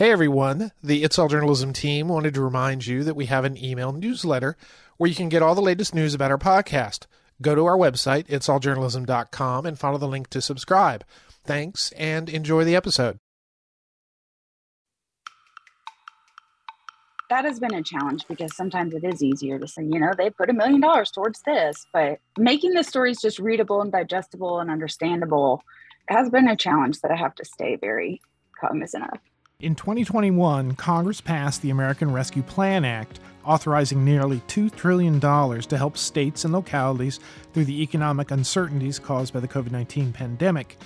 Hey everyone, the It's All Journalism team wanted to remind you that we have an email newsletter where you can get all the latest news about our podcast. Go to our website, itsalljournalism.com, and follow the link to subscribe. Thanks, and enjoy the episode. That has been a challenge because sometimes it is easier to say, you know, they put $1 million towards this, but making the stories just readable and digestible and understandable has been a challenge that I have to stay very cognizant of. In 2021, Congress passed the American Rescue Plan Act, authorizing nearly $2 trillion to help states and localities through the economic uncertainties caused by the COVID-19 pandemic.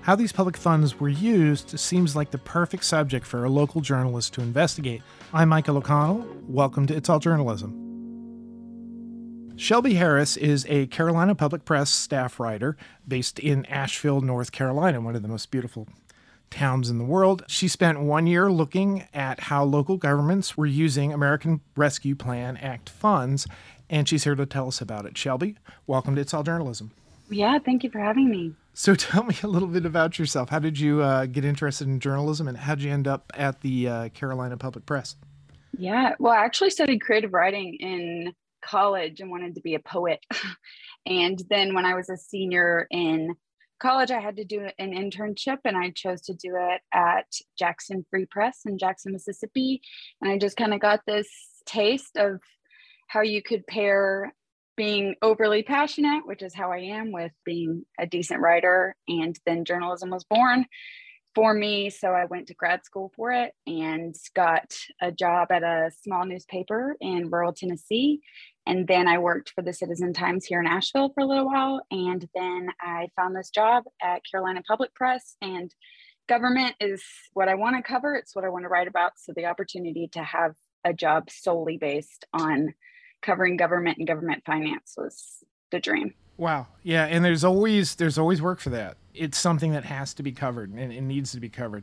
How these public funds were used seems like the perfect subject for a local journalist to investigate. I'm Michael O'Connell. Welcome to It's All Journalism. Shelby Harris is a Carolina Public Press staff writer based in Asheville, North Carolina, one of the most beautiful towns in the world. She spent 1 year looking at how local governments were using American Rescue Plan Act funds, and she's here to tell us about it. Shelby, welcome to It's All Journalism. Yeah, thank you for having me. So tell me a little bit about yourself. How did you get interested in journalism, and how did you end up at the Carolina Public Press? Yeah, well, I actually studied creative writing in college and wanted to be a poet. And then when I was a senior in college, I had to do an internship, and I chose to do it at Jackson Free Press in Jackson, Mississippi. And I just kind of got this taste of how you could pair being overly passionate, which is how I am, with being a decent writer. And then journalism was born for me. So I went to grad school for it and got a job at a small newspaper in rural Tennessee. And then I worked for the Citizen Times here in Asheville for a little while. And then I found this job at Carolina Public Press. And government is what I want to cover. It's what I want to write about. So the opportunity to have a job solely based on covering government and government finance was the dream. Wow. Yeah. And there's always work for that. It's something that has to be covered and it needs to be covered.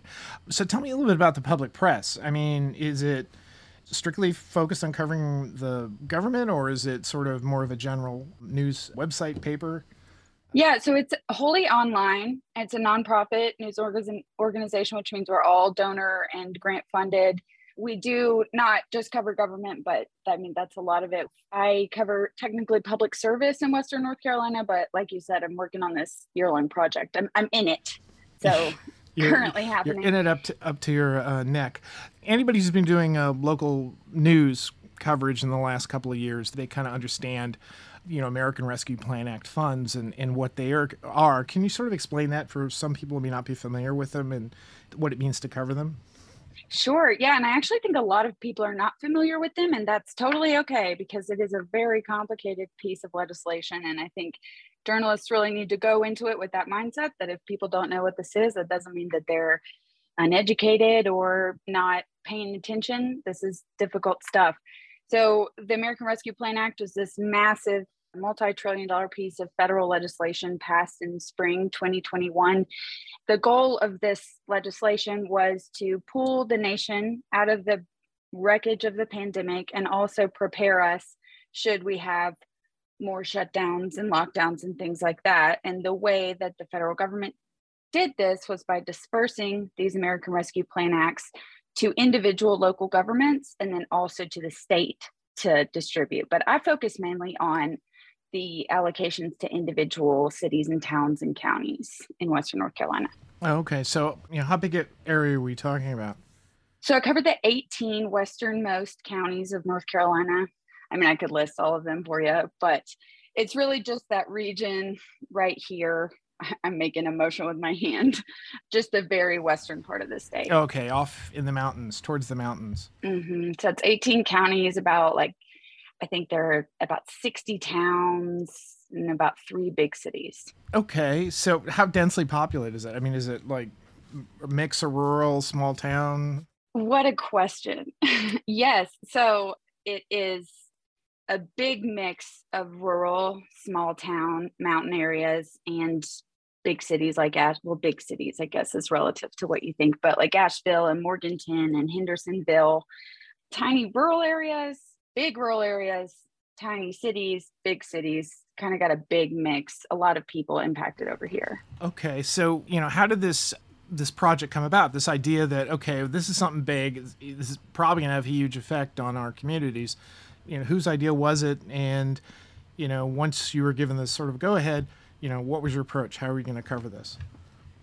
So tell me a little bit about the public press. I mean, is it strictly focused on covering the government, or is it sort of more of a general news website paper? Yeah, so it's wholly online. It's a nonprofit news organization, which means we're all donor and grant funded. We do not just cover government, but I mean, that's a lot of it. I cover technically public service in Western North Carolina, but like you said, I'm working on this year-long project. I'm in it. So currently happening. You're in it up to your neck. Anybody who's been doing local news coverage in the last couple of years, they kind of understand, you know, American Rescue Plan Act funds and what they are. Can you sort of explain that for some people who may not be familiar with them and what it means to cover them? Sure. Yeah. And I actually think a lot of people are not familiar with them, and that's totally okay, because it is a very complicated piece of legislation. And I think journalists really need to go into it with that mindset that if people don't know what this is, that doesn't mean that they're uneducated or not paying attention. This is difficult stuff. So the American Rescue Plan Act was this massive multi-trillion-dollar piece of federal legislation passed in spring 2021. The goal of this legislation was to pull the nation out of the wreckage of the pandemic and also prepare us should we have more shutdowns and lockdowns and things like that. And the way that the federal government did this was by dispersing these American Rescue Plan Acts to individual local governments and then also to the state to distribute. But I focus mainly on the allocations to individual cities and towns and counties in Western North Carolina. Okay. So, you know, how big an area are we talking about? So I covered the 18 westernmost counties of North Carolina. I mean, I could list all of them for you, but it's really just that region right here. I'm making a motion with my hand, just the very western part of the state. Okay. Off in the mountains, towards the mountains. Mm-hmm. So it's 18 counties, about like, I think there are about 60 towns and about 3 big cities. Okay. So how densely populated is it? I mean, is it like a mix of rural, small town? What a question. Yes. So it is a big mix of rural, small town, mountain areas, and big cities like Asheville. Well, big cities, I guess, is relative to what you think, but like Asheville and Morganton and Hendersonville, tiny rural areas, big rural areas, tiny cities, big cities, kind of got a big mix, a lot of people impacted over here. Okay. So, you know, how did this this project come about, this idea that, okay, this is something big, this is probably going to have a huge effect on our communities. You know, whose idea was it? And, you know, once you were given this sort of go-ahead, you know, what was your approach? How are you going to cover this?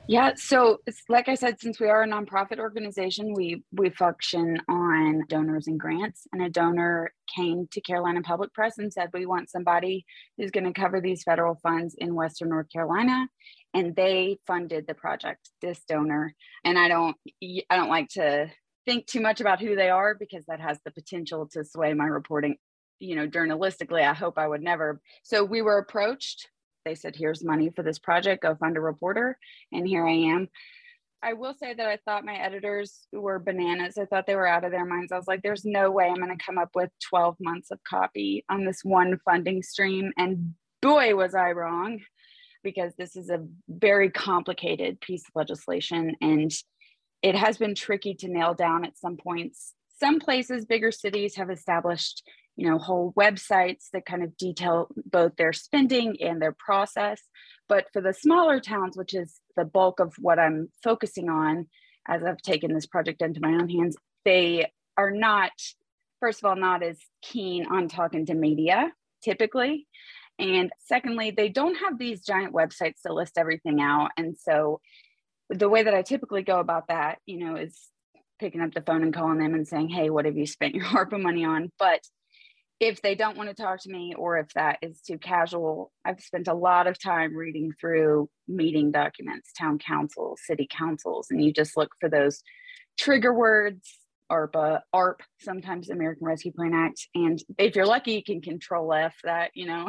Yeah, so it's, like I said, since we are a nonprofit organization, we function on donors and grants. And a donor came to Carolina Public Press and said, we want somebody who's going to cover these federal funds in Western North Carolina. And they funded the project, this donor. And I don't like to think too much about who they are, because that has the potential to sway my reporting. You know, journalistically, I hope I would never. So we were approached. They said, here's money for this project, go fund a reporter. And here I am. I will say that I thought my editors were bananas. I thought they were out of their minds. I was like, there's no way I'm going to come up with 12 months of copy on this one funding stream. And boy, was I wrong, because this is a very complicated piece of legislation. And it has been tricky to nail down at some points. Some places, bigger cities, have established, you know, whole websites that kind of detail both their spending and their process. But for the smaller towns, which is the bulk of what I'm focusing on, as I've taken this project into my own hands, they are not, first of all, not as keen on talking to media, typically. And secondly, they don't have these giant websites to list everything out. And so the way that I typically go about that, you know, is picking up the phone and calling them and saying, hey, what have you spent your ARPA money on? But if they don't want to talk to me, or if that is too casual, I've spent a lot of time reading through meeting documents, town councils, city councils, and you just look for those trigger words, ARPA, ARP, sometimes American Rescue Plan Act. And if you're lucky, you can control F that, you know,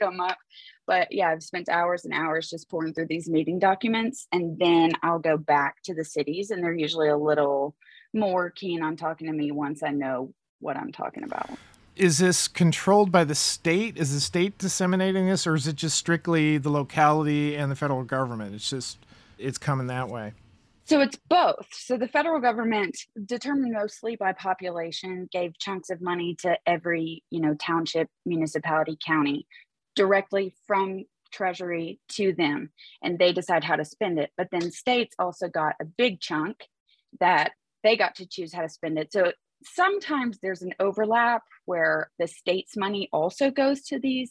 come up. But yeah, I've spent hours and hours just pouring through these meeting documents. And then I'll go back to the cities, and they're usually a little more keen on talking to me once I know what I'm talking about. Is this controlled by the state? Is the state disseminating this, or is it just strictly the locality and the federal government? It's just, it's coming that way. So it's both. So the federal government, determined mostly by population, gave chunks of money to every, you know, township, municipality, county, directly from Treasury to them, and they decide how to spend it. But then states also got a big chunk that they got to choose how to spend it. So sometimes there's an overlap where the state's money also goes to these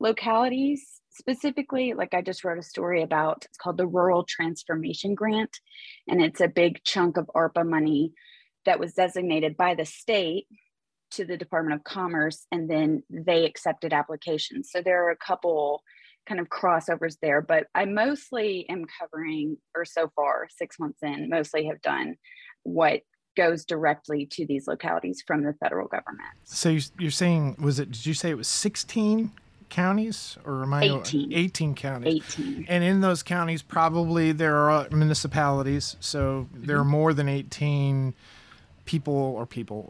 localities specifically. Like I just wrote a story about, it's called the Rural Transformation Grant. And it's a big chunk of ARPA money that was designated by the state to the Department of Commerce. And then they accepted applications. So there are a couple kind of crossovers there, but I mostly am covering, or so far, 6 months in, mostly have done what goes directly to these localities from the federal government. So you're saying, did you say it was 16 counties, or am I 18? 18 counties. 18. And in those counties, probably there are municipalities. So there are more than 18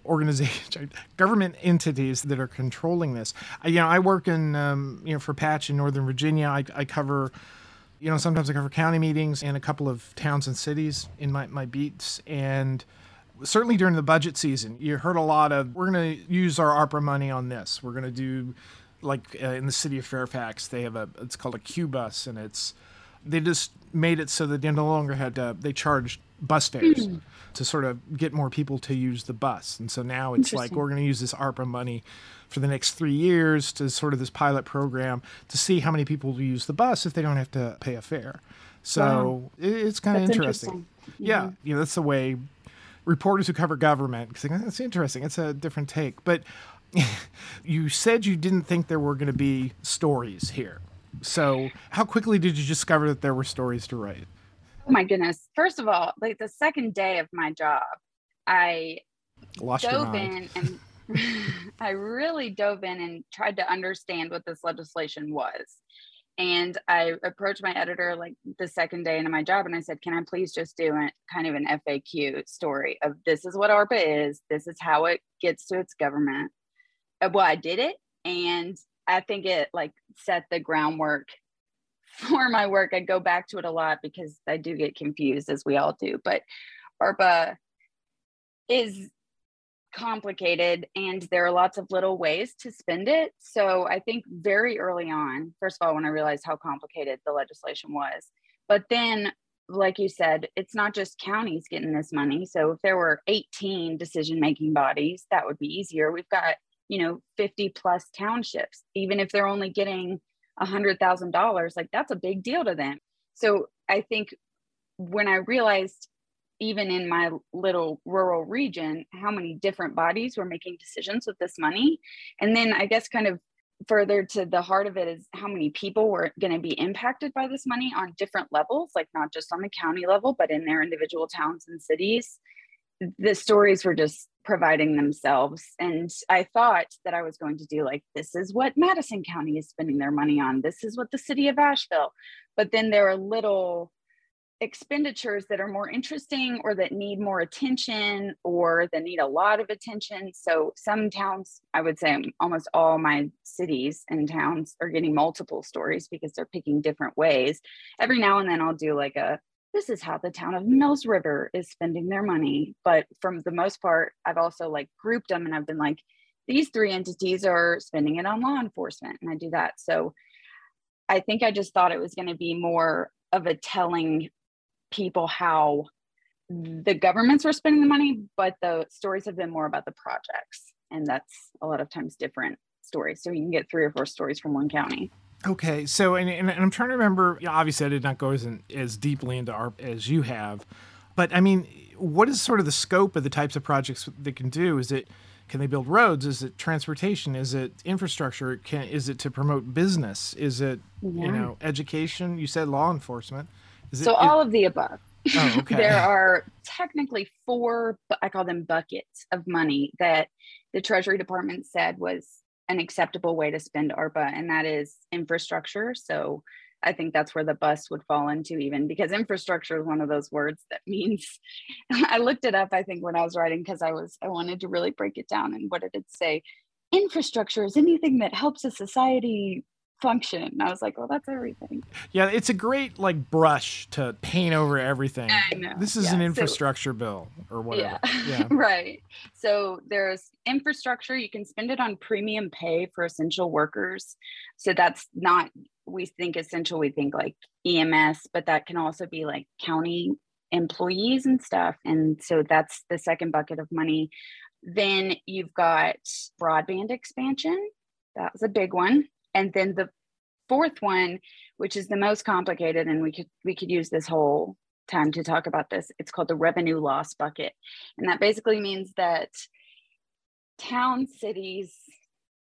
organizations, government entities that are controlling this. You know, I work in, you know, for Patch in Northern Virginia. I cover, you know, sometimes I cover county meetings and a couple of towns and cities in my beats. And certainly during the budget season, you heard a lot of, we're going to use our ARPA money on this. We're going to do, like in the city of Fairfax, they have it's called a Q bus, and they just made it so that they no longer had to, they charged bus fares to sort of get more people to use the bus. And so now it's like, we're going to use this ARPA money for the next 3 years to sort of this pilot program to see how many people will use the bus if they don't have to pay a fare. So It's kind of interesting. Yeah. Mm-hmm. You know, that's the way reporters who cover government, that's interesting. It's a different take. But you said you didn't think there were going to be stories here. So how quickly did you discover that there were stories to write? Oh, my goodness. First of all, like the second day of my job, I dove in and I really dove in and tried to understand what this legislation was. And I approached my editor like the second day into my job, and I said, can I please just do kind of an FAQ story of, this is what ARPA is, this is how it gets to its government. Well, I did it, and I think it like set the groundwork for my work. I go back to it a lot because I do get confused, as we all do, but ARPA is complicated, and there are lots of little ways to spend it. So I think very early on, first of all, when I realized how complicated the legislation was, but then like you said, it's not just counties getting this money. So if there were 18 decision-making bodies, that would be easier. We've got, 50 plus townships. Even if they're only getting $100,000, like that's a big deal to them. So I think when I realized, even in my little rural region, how many different bodies were making decisions with this money. And then I guess kind of further to the heart of it is how many people were going to be impacted by this money on different levels, like not just on the county level, but in their individual towns and cities. The stories were just providing themselves. And I thought that I was going to do like, this is what Madison County is spending their money on. This is what the city of Asheville. But then there are little expenditures that are more interesting or that need more attention or that need a lot of attention. So some towns, I would say almost all my cities and towns are getting multiple stories because they're picking different ways. Every now and then I'll do like this is how the town of Mills River is spending their money. But from the most part, I've also like grouped them and I've been like, these three entities are spending it on law enforcement. And I do that. So I think I just thought it was going to be more of a telling people how the governments were spending the money, but the stories have been more about the projects. And that's a lot of times different stories. So you can get three or four stories from one county. Okay. So, and I'm trying to remember, obviously I did not go as deeply into ARP as you have, but I mean, what is sort of the scope of the types of projects they can do? Can they build roads? Is it transportation? Is it infrastructure? Is it to promote business? Is it, education? You said law enforcement. All of the above. Oh, okay. There are technically four, I call them buckets of money that the Treasury Department said was an acceptable way to spend ARPA, and that is infrastructure. So I think that's where the bus would fall into, even because infrastructure is one of those words that means, I looked it up, I think, when I was writing, because I wanted to really break it down. And what did it say? Infrastructure is anything that helps a society function. And I was like, well, that's everything. Yeah, it's a great like brush to paint over everything. I know. This is an infrastructure bill or whatever. Yeah. Right. So there's infrastructure. You can spend it on premium pay for essential workers. So that's not, we think essential, we think like EMS, but that can also be like county employees and stuff. And so that's the second bucket of money. Then you've got broadband expansion. That was a big one. And then the fourth one, which is the most complicated, and we could use this whole time to talk about this, it's called the revenue loss bucket. And that basically means that towns, cities,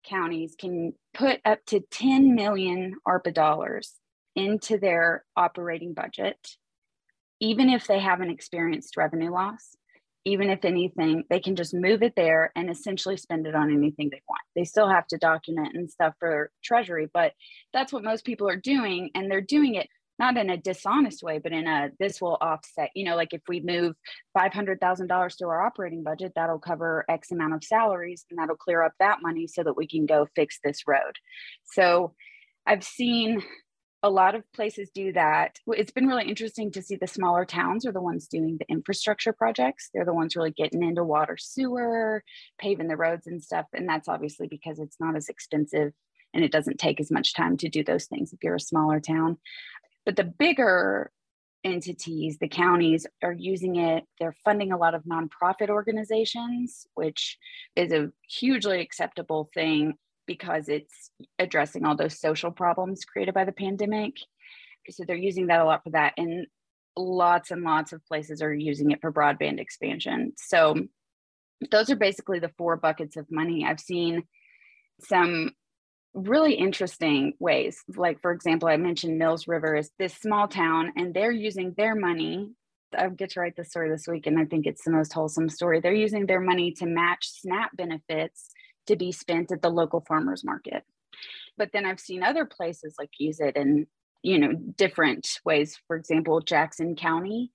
counties can put up to 10 million ARPA dollars into their operating budget, even if they haven't experienced revenue loss. Even if anything, they can just move it there and essentially spend it on anything they want. They still have to document and stuff for Treasury, but that's what most people are doing. And they're doing it not in a dishonest way, but in a, this will offset, like if we move $500,000 to our operating budget, that'll cover X amount of salaries and that'll clear up that money so that we can go fix this road. So I've seen a lot of places do that. It's been really interesting to see the smaller towns are the ones doing the infrastructure projects. They're the ones really getting into water, sewer, paving the roads and stuff. And that's obviously because it's not as expensive and it doesn't take as much time to do those things if you're a smaller town. But the bigger entities, the counties, are using it. They're funding a lot of nonprofit organizations, which is a hugely acceptable thing, because it's addressing all those social problems created by the pandemic. So they're using that a lot for that. And lots of places are using it for broadband expansion. So those are basically the four buckets of money. I've seen some really interesting ways. Like, for example, I mentioned Mills River is this small town and they're using their money. I get to write this story this week and I think it's the most wholesome story. They're using their money to match SNAP benefits to be spent at the local farmers market. But then I've seen other places like use it in, different ways. For example, Jackson County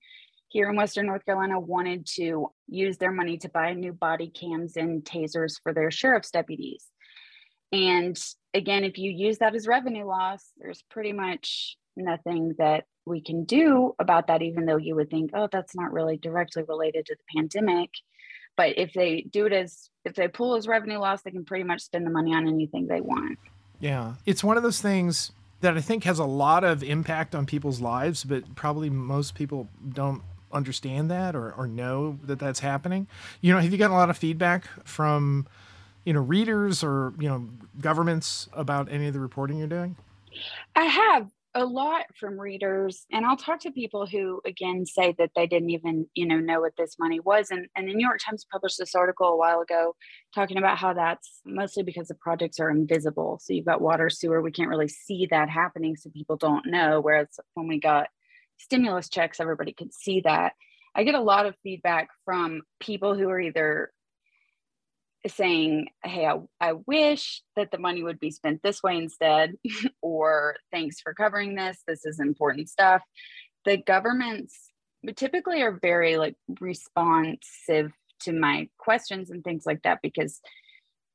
here in Western North Carolina wanted to use their money to buy new body cams and tasers for their sheriff's deputies. And again, if you use that as revenue loss, there's pretty much nothing that we can do about that, even though you would think, oh, that's not really directly related to the pandemic. But if they do it if they pull as revenue loss, they can pretty much spend the money on anything they want. Yeah. It's one of those things that I think has a lot of impact on people's lives, but probably most people don't understand that or know that that's happening. You know, have you gotten a lot of feedback from, you know, readers or, you know, governments about any of the reporting you're doing? I have a lot from readers, and I'll talk to people who, again, say that they didn't even, you know what this money was. And the New York Times published this article a while ago talking about how that's mostly because the projects are invisible. So you've got water, sewer, we can't really see that happening, so people don't know. Whereas when we got stimulus checks, everybody could see that. I get a lot of feedback from people who are either saying, hey, I wish that the money would be spent this way instead, or thanks for covering this. This is important stuff. The governments typically are very responsive to my questions and things like that, because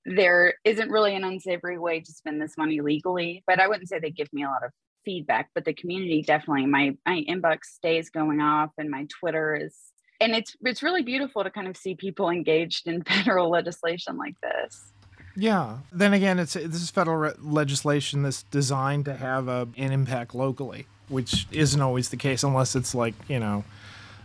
there isn't really an unsavory way to spend this money legally. But I wouldn't say they give me a lot of feedback, but the community definitely, my inbox stays going off, and my Twitter is. And it's really beautiful to kind of see people engaged in federal legislation like this. Yeah. Then again, this is federal legislation that's designed to have an impact locally, which isn't always the case, unless it's like, you know,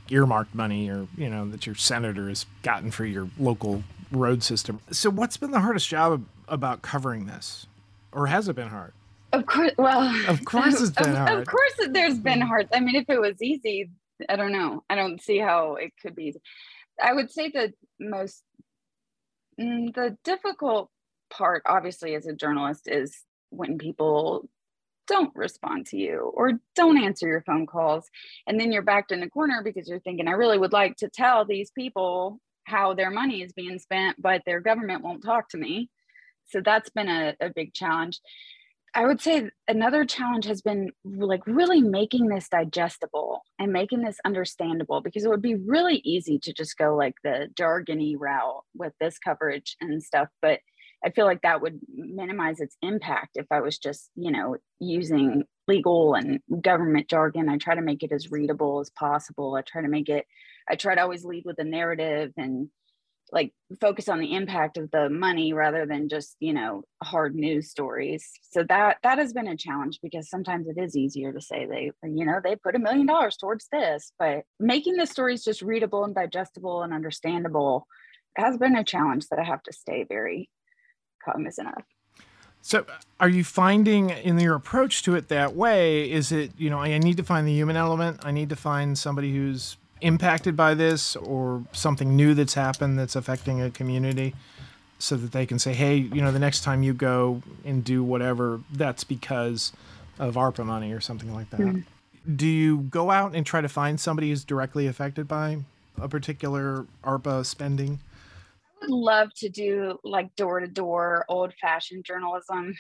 earmarked money or, you know, that your senator has gotten for your local road system. So what's been the hardest job about covering this? Or has it been hard? Of course it's been hard. Of course there's been hard. I mean, if it was easy, I don't know. I don't see how it could be. I would say the difficult part, obviously, as a journalist, is when people don't respond to you or don't answer your phone calls. And then you're backed in a corner because you're thinking, I really would like to tell these people how their money is being spent, but their government won't talk to me. So that's been a big challenge. I would say another challenge has been really making this digestible and making this understandable, because it would be really easy to just go the jargony route with this coverage and stuff. But I feel like that would minimize its impact if I was just, you know, using legal and government jargon. I try to make it as readable as possible. I try to always lead with a narrative and focus on the impact of the money rather than just, you know, hard news stories. So that has been a challenge, because sometimes it is easier to say they put $1 million towards this, but making the stories just readable and digestible and understandable has been a challenge that I have to stay very cognizant of. So are you finding in your approach to it that way, is it, you know, I need to find the human element. I need to find somebody who's impacted by this or something new that's happened that's affecting a community, so that they can say, hey, you know, the next time you go and do whatever, that's because of ARPA money or something like that. Mm-hmm. Do you go out and try to find somebody who's directly affected by a particular ARPA spending? I would love to do door-to-door old-fashioned journalism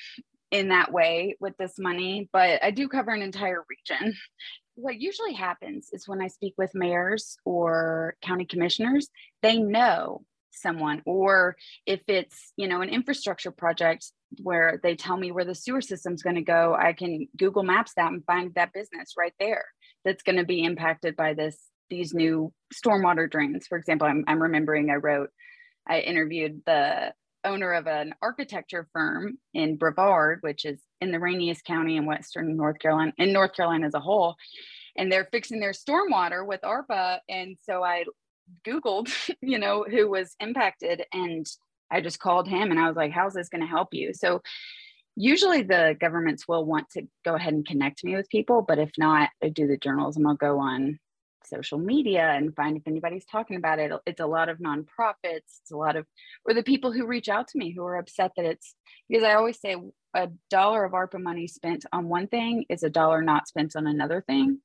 in that way with this money, but I do cover an entire region. What usually happens is when I speak with mayors or county commissioners, they know someone, or if it's, you know, an infrastructure project where they tell me where the sewer system's going to go, I can Google Maps that and find that business right there that's going to be impacted by these new stormwater drains. For example, I'm remembering I interviewed the owner of an architecture firm in Brevard, which is in the rainiest county in Western North Carolina, in North Carolina as a whole. And they're fixing their stormwater with ARPA. And so I Googled, you know, who was impacted, and I just called him and I was like, how's this going to help you? So usually the governments will want to go ahead and connect me with people, but if not, I do the journalism. I'll go on social media and find if anybody's talking about it. It's a lot of nonprofits. It's a lot of, or the people who reach out to me who are upset that it's, because I always say $1 of ARPA money spent on one thing is $1 not spent on another thing.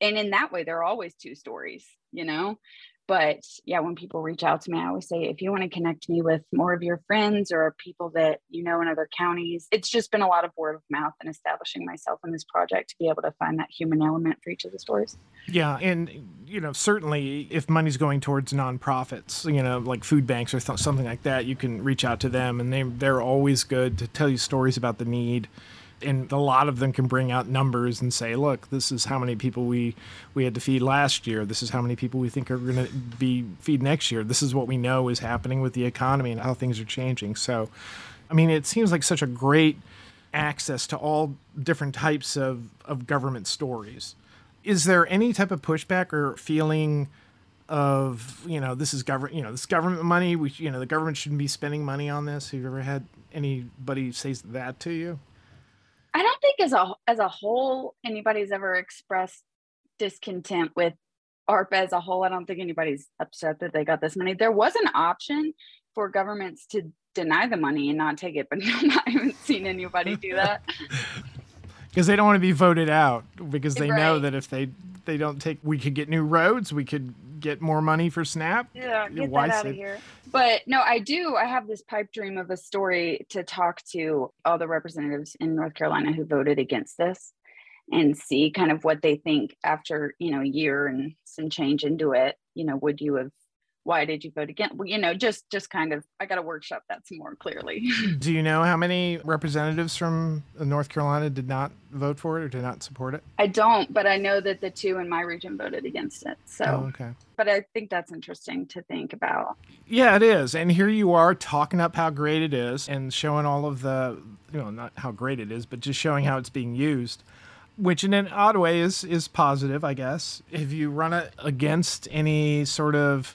And in that way, there are always two stories, you know? But yeah, when people reach out to me, I always say, if you want to connect me with more of your friends or people that you know in other counties, it's just been a lot of word of mouth and establishing myself in this project to be able to find that human element for each of the stories. Yeah. And, you know, certainly if money's going towards nonprofits, you know, like food banks or something like that, you can reach out to them, and they're always good to tell you stories about the need. And a lot of them can bring out numbers and say, look, this is how many people we had to feed last year. This is how many people we think are going to be feed next year. This is what we know is happening with the economy and how things are changing. So, I mean, it seems like such a great access to all different types of government stories. Is there any type of pushback or feeling of, you know, this is government, you know, this is government money, we, you know, the government shouldn't be spending money on this? Have you ever had anybody say that to you? I don't think as a whole, anybody's ever expressed discontent with ARPA as a whole. I don't think anybody's upset that they got this money. There was an option for governments to deny the money and not take it, but I haven't seen anybody do that. Because they don't want to be voted out, because they know that if they don't take, we could get new roads, we could get more money for SNAP. Yeah, get that out of here. But no, I do. I have this pipe dream of a story to talk to all the representatives in North Carolina who voted against this and see kind of what they think after, you know, a year and some change into it. You know, would you have, why did you vote again? Well, you know, just kind of, I got to workshop that some more clearly. Do you know how many representatives from North Carolina did not vote for it or did not support it? I don't, but I know that the two in my region voted against it. So, okay. But I think that's interesting to think about. Yeah, it is. And here you are talking up how great it is and showing all of the, you know, not how great it is, but just showing how it's being used, which in an odd way is positive, I guess. Have you run it against any sort of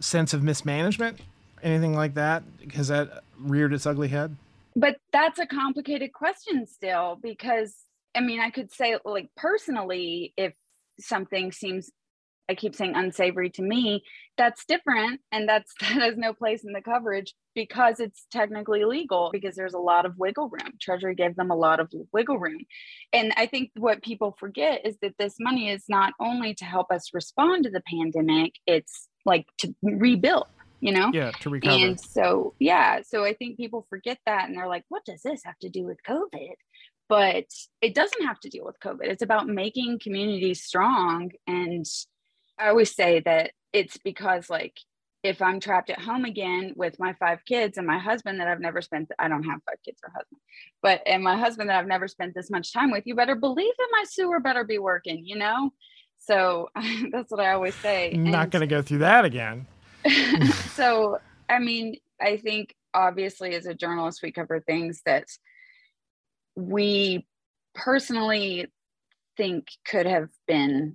sense of mismanagement, anything like that? Has that reared its ugly head? But that's a complicated question still, because I mean, I could say, like, personally, if something seems, I keep saying unsavory to me, that's different. And that has no place in the coverage because it's technically legal, because there's a lot of wiggle room. Treasury gave them a lot of wiggle room. And I think what people forget is that this money is not only to help us respond to the pandemic, it's like to rebuild, you know? Yeah, to recover. And so, yeah. So I think people forget that and they're like, what does this have to do with COVID? But it doesn't have to deal with COVID. It's about making communities strong. And I always say that it's because, like, if I'm trapped at home again with my 5 kids and my husband that I've never spent, I don't have 5 kids or husband, but, and my husband that I've never spent this much time with, you better believe that my sewer better be working, you know? So that's what I always say. Not going to go through that again. So, I mean, I think obviously as a journalist, we cover things that we personally think could have been,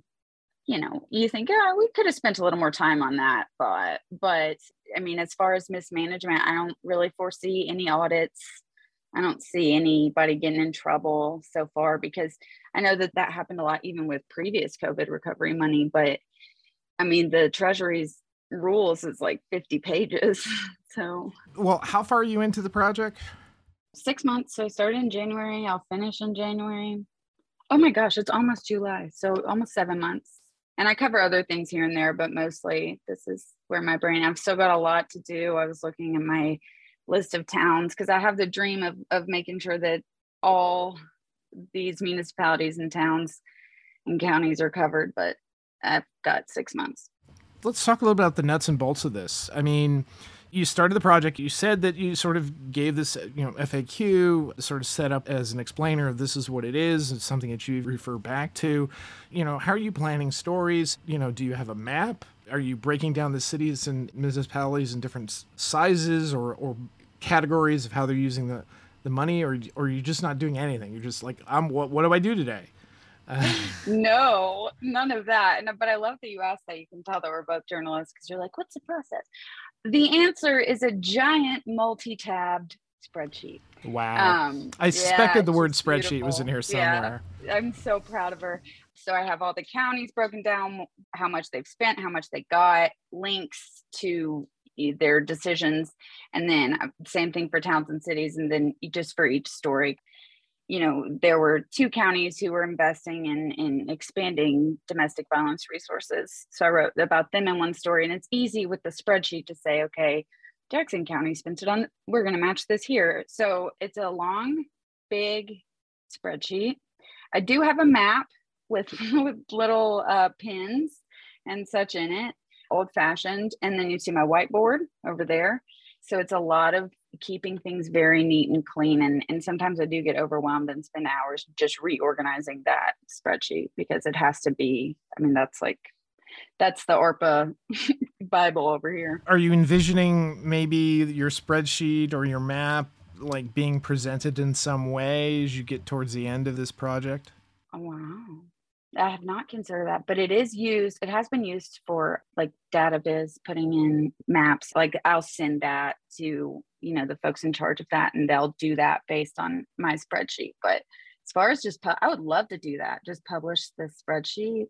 you know, you think, yeah, we could have spent a little more time on that thought. But I mean, as far as mismanagement, I don't really foresee any audits. I don't see anybody getting in trouble so far, because I know that that happened a lot, even with previous COVID recovery money. But I mean, the Treasury's rules is like 50 pages. So, well, how far are you into the project? 6 months. So I started in January. I'll finish in January. Oh my gosh, it's almost July. So almost 7 months. And I cover other things here and there, but mostly this is where my brain, I've still got a lot to do. I was looking at my list of towns, because I have the dream of making sure that all these municipalities and towns and counties are covered, but I've got 6 months. Let's talk a little about the nuts and bolts of this. I mean, you started the project, you said that you sort of gave this, you know, FAQ sort of set up as an explainer of this is what it is. It's something that you refer back to. You know, how are you planning stories? You know, do you have a map? Are you breaking down the cities and municipalities in different sizes or categories of how they're using the money, or are you just not doing anything? You're just like, what do I do today? No, none of that. And, but I love that you asked that. You can tell that we're both journalists, because you're like, what's the process? The answer is a giant multi-tabbed spreadsheet. Wow. I suspected the word spreadsheet was in here somewhere. Yeah, I'm so proud of her. So I have all the counties broken down, how much they've spent, how much they got, links to their decisions. And then same thing for towns and cities. And then just for each story, you know, there were 2 counties who were investing in expanding domestic violence resources. So I wrote about them in one story, and it's easy with the spreadsheet to say, okay, Jackson County spent it on, we're going to match this here. So it's a long, big spreadsheet. I do have a map with little pins and such in it, old fashioned. And then you see my whiteboard over there. So it's a lot of keeping things very neat and clean. And sometimes I do get overwhelmed and spend hours just reorganizing that spreadsheet, because it has to be, I mean, that's the ARPA Bible over here. Are you envisioning maybe your spreadsheet or your map like being presented in some way as you get towards the end of this project? Oh, wow. I have not considered that, but it is used. It has been used for like data viz, putting in maps. Like I'll send that to, you know, the folks in charge of that, and they'll do that based on my spreadsheet. But as far as just, I would love to do that. Just publish the spreadsheet.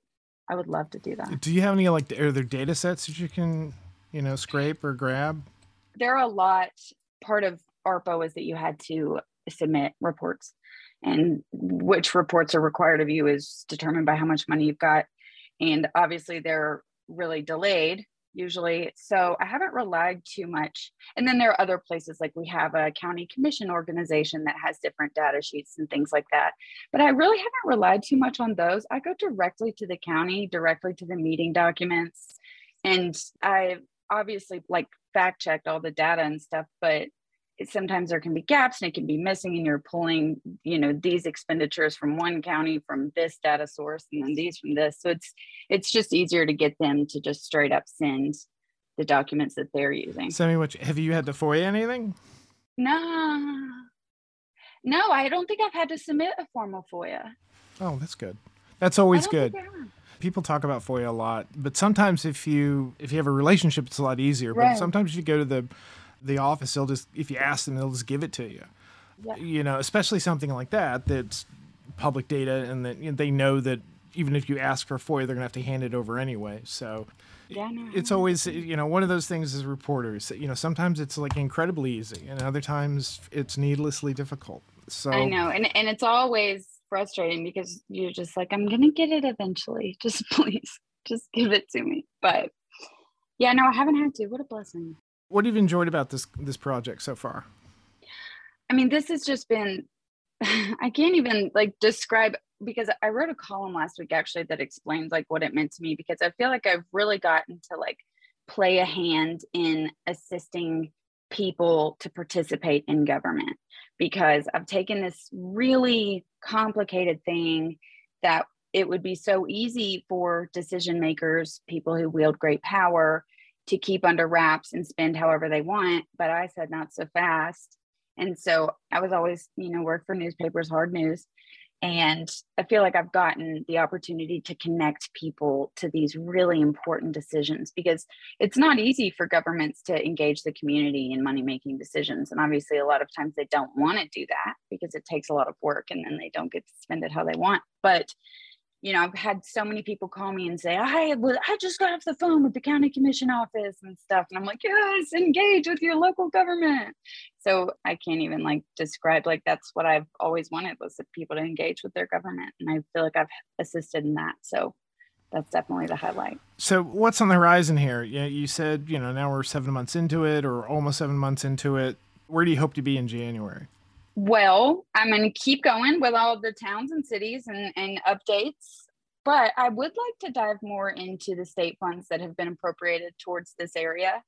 I would love to do that. Do you have any like, are there data sets that you can, you know, scrape or grab? There are a lot. Part of ARPA is that you had to submit reports, and which reports are required of you is determined by how much money you've got. And obviously they're really delayed usually. So I haven't relied too much. And then there are other places, like we have a county commission organization that has different data sheets and things like that. But I really haven't relied too much on those. I go directly to the county, directly to the meeting documents. And I obviously like fact checked all the data and stuff, but sometimes there can be gaps and it can be missing, and you're pulling, you know, these expenditures from one county from this data source and then these from this. So it's just easier to get them to just straight up send the documents that they're using. So, I mean, have you had to FOIA anything? No, I don't think I've had to submit a formal FOIA. Oh, that's good. That's always good. People talk about FOIA a lot, but sometimes if you have a relationship, it's a lot easier. Right. But sometimes if you go to the office, they'll just, if you ask them, they'll just give it to you. Yeah. You know, especially something like that, that's public data, and that, you know, they know that even if you ask for FOIA, they're gonna have to hand it over anyway. So yeah, no, it's always, you know, one of those things as reporters, you know, sometimes it's like incredibly easy and other times it's needlessly difficult. So I know, and it's always frustrating because you're just like, I'm gonna get it eventually, just please, just give it to me. But yeah, no, I haven't had to. What a blessing. What have you enjoyed about this project so far? I mean, this has just been, I can't even like describe, because I wrote a column last week actually that explains like what it meant to me, because I feel like I've really gotten to like play a hand in assisting people to participate in government, because I've taken this really complicated thing that it would be so easy for decision makers, people who wield great power, to keep under wraps and spend however they want. But I said, not so fast. And so I was always, you know, work for newspapers, hard news. And I feel like I've gotten the opportunity to connect people to these really important decisions, because it's not easy for governments to engage the community in money-making decisions. And obviously a lot of times they don't want to do that because it takes a lot of work and then they don't get to spend it how they want. But you know, I've had so many people call me and say, I just got off the phone with the county commission office and stuff. And I'm like, yes, engage with your local government. So I can't even like describe, like, that's what I've always wanted, was that people to engage with their government. And I feel like I've assisted in that. So that's definitely the highlight. So what's on the horizon here? You said, you know, now we're 7 months into it, or almost 7 months into it. Where do you hope to be in January? Well, I'm going to keep going with all the towns and cities and updates, but I would like to dive more into the state funds that have been appropriated towards this area,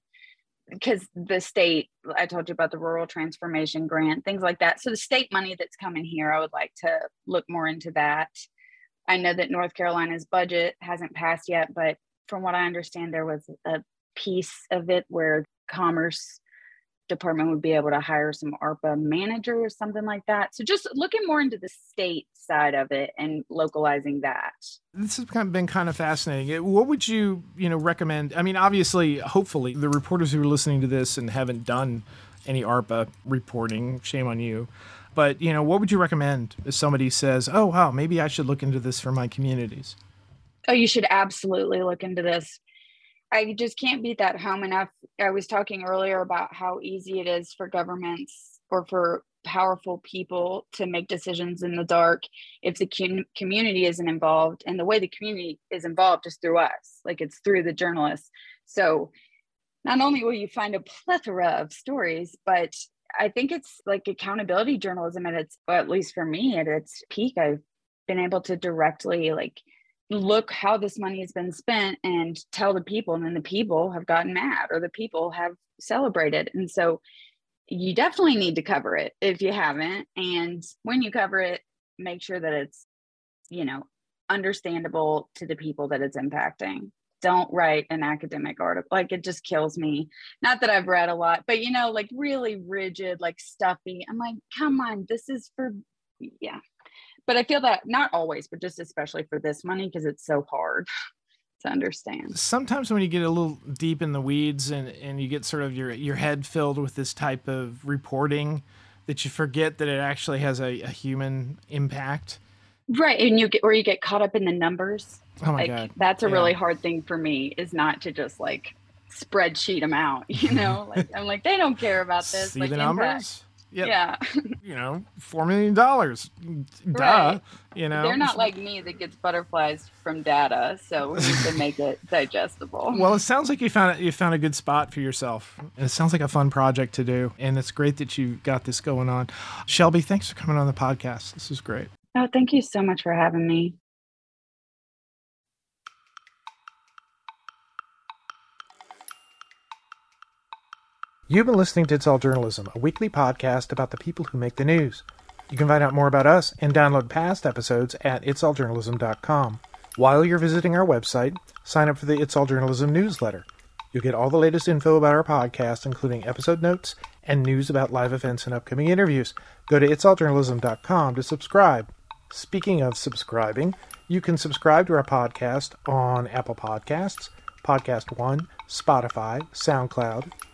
because the state, I told you about the rural transformation grant, things like that. So the state money that's coming here, I would like to look more into that. I know that North Carolina's budget hasn't passed yet, but from what I understand, there was a piece of it where Commerce Department would be able to hire some ARPA manager or something like that. So just looking more into the state side of it and localizing that. This has been kind of fascinating. What would you recommend? I mean, obviously, hopefully, the reporters who are listening to this and haven't done any ARPA reporting, shame on you. But, you know, what would you recommend if somebody says, oh, wow, maybe I should look into this for my communities? Oh, you should absolutely look into this. I just can't beat that home enough. I was talking earlier about how easy it is for governments or for powerful people to make decisions in the dark if the community isn't involved. And the way the community is involved is through us, like it's through the journalists. So not only will you find a plethora of stories, but I think it's like accountability journalism at its, at least for me, at its peak. I've been able to directly like look how this money has been spent and tell the people, and then the people have gotten mad or the people have celebrated. And so you definitely need to cover it if you haven't. And when you cover it, make sure that it's, you know, understandable to the people that it's impacting. don't write an academic article. Like, it just kills me. Not that I've read a lot, but you know, like really rigid, like stuffy. I'm like, come on, this is for, yeah. But I feel that not always, but just especially for this money, because it's so hard to understand. Sometimes when you get a little deep in the weeds and you get sort of your head filled with this type of reporting, that you forget that it actually has a human impact. Right. And you get caught up in the numbers. Oh my God. That's a really hard thing for me, is not to just like spreadsheet them out, you know, like I'm like, they don't care about this. See like the numbers? Yep. Yeah. You know, $4 million. Duh. Right. You know, they're not like me that gets butterflies from data. So we need to make it digestible. Well, it sounds like you found a good spot for yourself. And it sounds like a fun project to do. And it's great that you got this going on. Shelby, thanks for coming on the podcast. This is great. Oh, thank you so much for having me. You've been listening to It's All Journalism, a weekly podcast about the people who make the news. You can find out more about us and download past episodes at itsalljournalism.com. While you're visiting our website, sign up for the It's All Journalism newsletter. You'll get all the latest info about our podcast, including episode notes and news about live events and upcoming interviews. Go to itsalljournalism.com to subscribe. Speaking of subscribing, you can subscribe to our podcast on Apple Podcasts, PodcastOne, Spotify, SoundCloud,